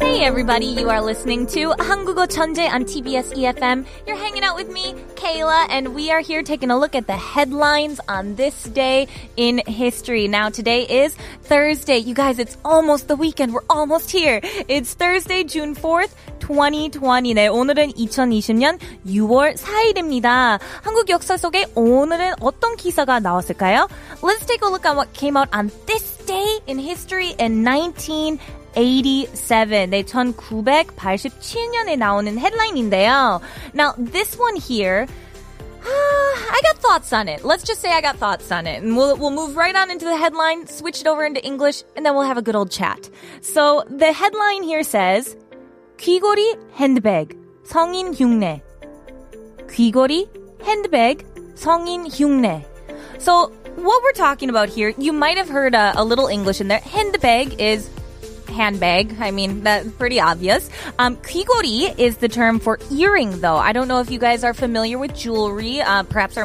Hey everybody, you are listening to 한국어 천재 on TBS EFM. You're hanging out with me, Kayla, and we are here taking a look at the headlines on this day in history. Now, today is Thursday. You guys, it's almost the weekend. We're almost here. It's Thursday, June 4th, 2020. 네, 오늘은 2020년 6월 4일입니다. 한국 역사 속에 오늘은 어떤 기사가 나왔을까요? Let's take a look at what came out on this day in history in 1987. 네, 1987년에 나오는 헤드라인인데요. Now, this one here, I got thoughts on it. Let's just say I got thoughts on it. And we'll move right on into the headline, switch it over into English, and then we'll have a good old chat. So, the headline here says, 귀걸이 핸드백, 성인 흉내. 귀걸이 핸드백, 성인 흉내. So, what we're talking about here, you might have heard a little English in there. Handbag is handbag. I mean, that's pretty obvious. 귀걸이 is the term for earring, though. I don't know if you guys are familiar with jewelry. Perhaps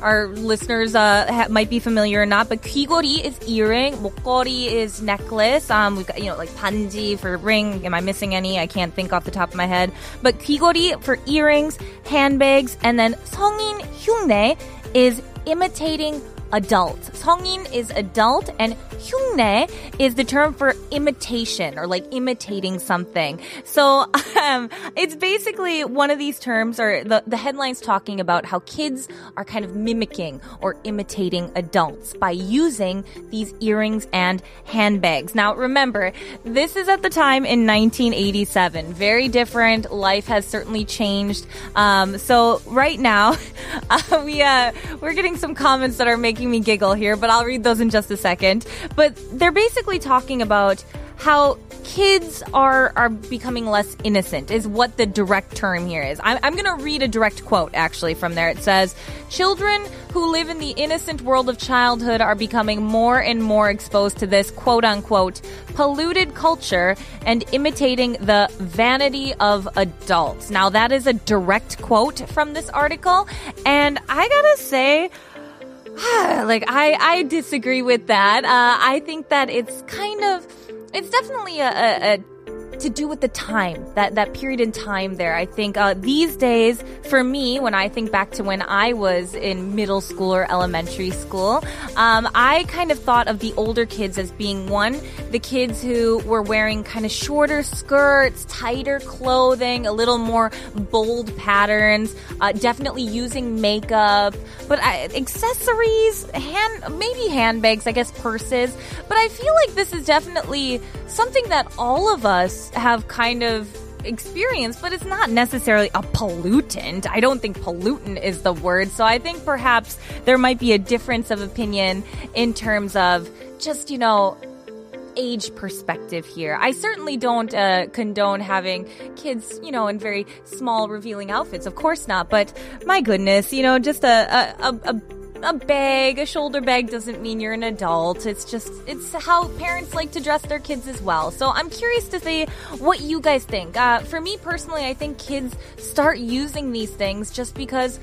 our listeners might be familiar or not, but 귀걸이 is earring, 목걸이 is necklace. We've got, like 반지 for ring. Am I missing any? I can't think off the top of my head. But 귀걸이 for earrings, handbags, and then 성인 흉내 is imitating adult. 성인 is adult, and 흉내 is the term for imitation, or like imitating something. So it's basically one of these terms, or the headline's talking about how kids are kind of mimicking or imitating adults by using these earrings and handbags. Now remember, this is at the time in 1987. Very different. Life has certainly changed. So right now, we're getting some comments that are making me giggle here, but I'll read those in just a second. But they're basically talking about how kids are becoming less innocent is what the direct term here is. I'm going to read a direct quote, actually, from there. It says, children who live in the innocent world of childhood are becoming more and more exposed to this, quote-unquote, polluted culture and imitating the vanity of adults. Now, that is a direct quote from this article. And I got to say, I disagree with that. I think that it's definitely to do with the time, that period in time there. I think these days, for me, when I think back to when I was in middle school or elementary school, I kind of thought of the older kids as being one, the kids who were wearing kind of shorter skirts, tighter clothing, a little more bold patterns, definitely using makeup, but accessories, maybe handbags, I guess purses. But I feel like this is definitely something that all of us have kind of experienced, but it's not necessarily a pollutant. I don't think pollutant is the word. So I think perhaps there might be a difference of opinion in terms of just, age perspective here. I certainly don't condone having kids, in very small revealing outfits. Of course not. But my goodness, just a bag, a shoulder bag doesn't mean you're an adult. It's how parents like to dress their kids as well. So I'm curious to see what you guys think. For me personally, I think kids start using these things just because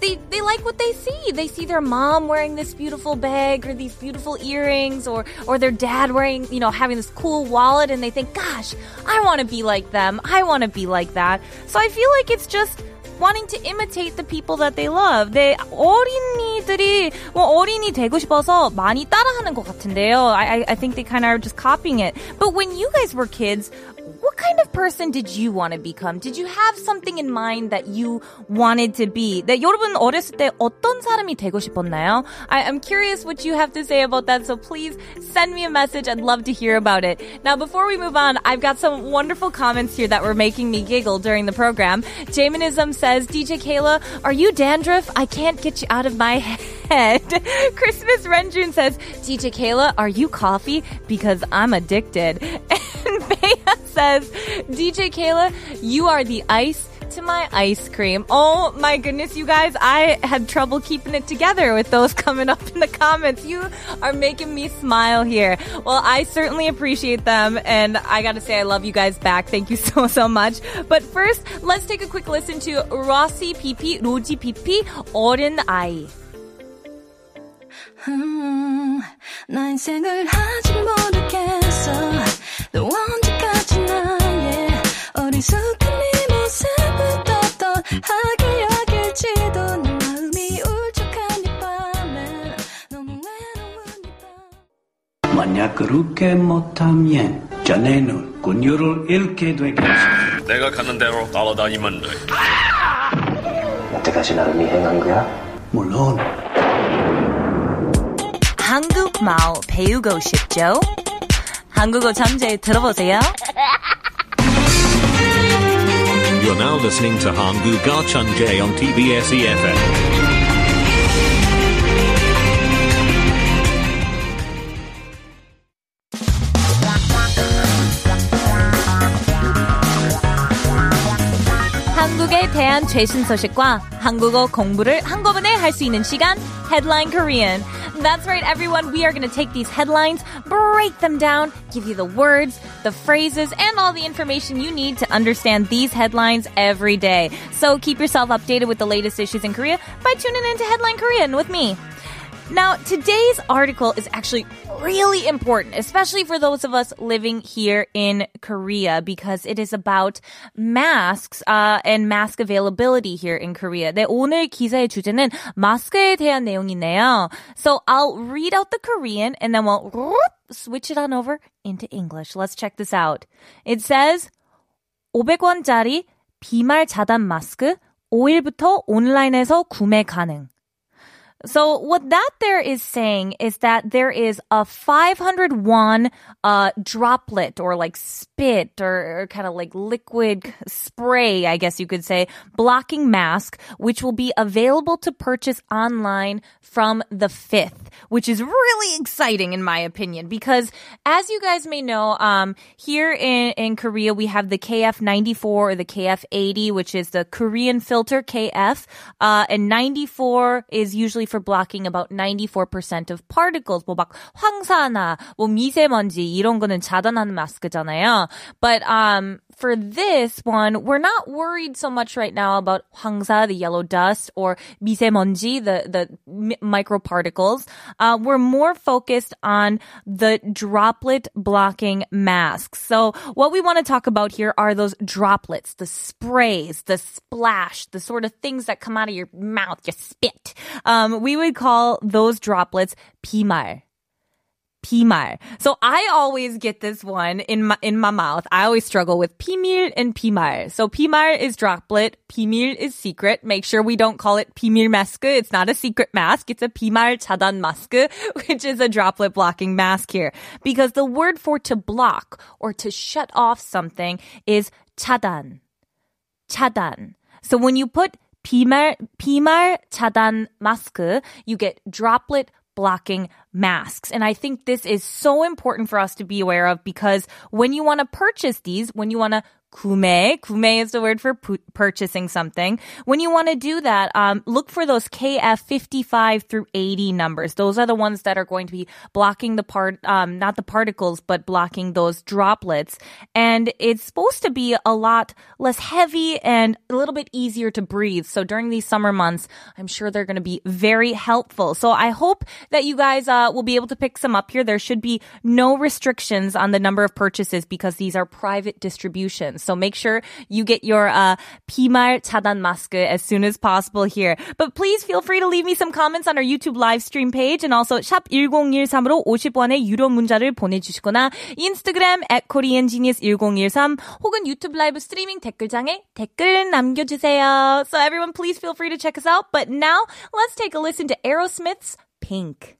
they like what they see. They see their mom wearing this beautiful bag or these beautiful earrings or their dad wearing, having this cool wallet, and they think, gosh, I want to be like them. I want to be like that. So I feel like it's just wanting to imitate the people that they love. 어린이들이 어린이 되고 싶어서 많이 따라하는 것 같은데요. I think they kind of are just copying it. But when you guys were kids, what kind of person did you want to become? Did you have something in mind that you wanted to be? 네, 여러분 어렸을 때 어떤 사람이 되고 싶었나요? I'm curious what you have to say about that, so please send me a message. I'd love to hear about it. Now, before we move on, I've got some wonderful comments here that were making me giggle during the program. Jaminism says, DJ Kayla, are you dandruff? I can't get you out of my head. Christmas Renjun says, DJ Kayla, are you coffee? Because I'm addicted. And Bea says, DJ Kayla, you are the ice to my ice cream. Oh my goodness, you guys, I had trouble keeping it together with those coming up in the comments. You are making me smile here. Well, I certainly appreciate them, and I gotta say I love you guys back. Thank you so, so much. But first, let's take a quick listen to Rossi PP, Roji PP, 어린 아이. 나 인생을 아직 모르겠어. 너 언제까지나 yeah. 어리숙한 네 모습을 떠떠하게 여길지도 내 마음이 울적한 이 밤에 너무 외로운 이 밤. 만약 그렇게 못하면 자네는 군유를 잃게 되겠어. 내가 가는 대로 따라다니면 돼. 여태까지 나를 미행한 거야? 물론. 한국말 배우고 싶죠? 한국어 잠재 들어보세요. You're now listening to 한국어 잠재 on TBS EFM. 한국에 대한 최신 소식과 한국어 공부를 한꺼번에 할 수 있는 시간, Headline Korean. That's right, everyone. We are going to take these headlines, break them down, give you the words, the phrases, and all the information you need to understand these headlines every day. So keep yourself updated with the latest issues in Korea by tuning into Headline Korean with me. Now, today's article is actually really important, especially for those of us living here in Korea, because it is about masks and mask availability here in Korea. 네, 오늘 기사의 주제는 마스크에 대한 내용이네요. So I'll read out the Korean and then we'll switch it on over into English. Let's check this out. It says, 500원짜리 비말 차단 마스크 5일부터 온라인에서 구매 가능. So what that there is saying is that there is a 500 won droplet or like spit or kind of like liquid spray, I guess you could say, blocking mask, which will be available to purchase online from the 5th, which is really exciting in my opinion because as you guys may know, here in Korea, we have the KF94 or the KF80, which is the Korean filter KF, and 94 is usually for blocking about 94% of particles. 뭐 막 황사나 뭐 미세먼지 이런 거는 차단하는 마스크잖아요. But for this one, we're not worried so much right now about 황사, the yellow dust, or 미세먼지, the microparticles. We're more focused on the droplet blocking masks. So what we want to talk about here are those droplets, the sprays, the splash, the sort of things that come out of your mouth, your spit. We would call those droplets 비말. 비말. So I always get this one in my mouth. I always struggle with 비밀 and 비말. So 비말 is droplet, 비밀 is secret. Make sure we don't call it 비밀 mask. It's not a secret mask. It's a 비말 차단 mask, which is a droplet blocking mask here. Because the word for to block or to shut off something is 차단. 차단. So when you put 비말 차단 mask, you get droplet blocking masks. And I think this is so important for us to be aware of because when you want to purchase these, when you want to 구매 is the word for purchasing something. When you want to do that, look for those KF 55 through 80 numbers. Those are the ones that are going to be blocking the not the particles, but blocking those droplets. And it's supposed to be a lot less heavy and a little bit easier to breathe. So during these summer months, I'm sure they're going to be very helpful. So I hope that you guys will be able to pick some up here. There should be no restrictions on the number of purchases because these are private distributions. So make sure you get your 비말 차단 mask as soon as possible here. But please feel free to leave me some comments on our YouTube live stream page and also 샵 1013으로 50원의 유료 문자를 보내주시거나 인스타그램 @KoreanGenius1013 혹은 유튜브 라이브 스트리밍 댓글창에 댓글 남겨주세요. So everyone, please feel free to check us out. But now, let's take a listen to Aerosmith's Pink.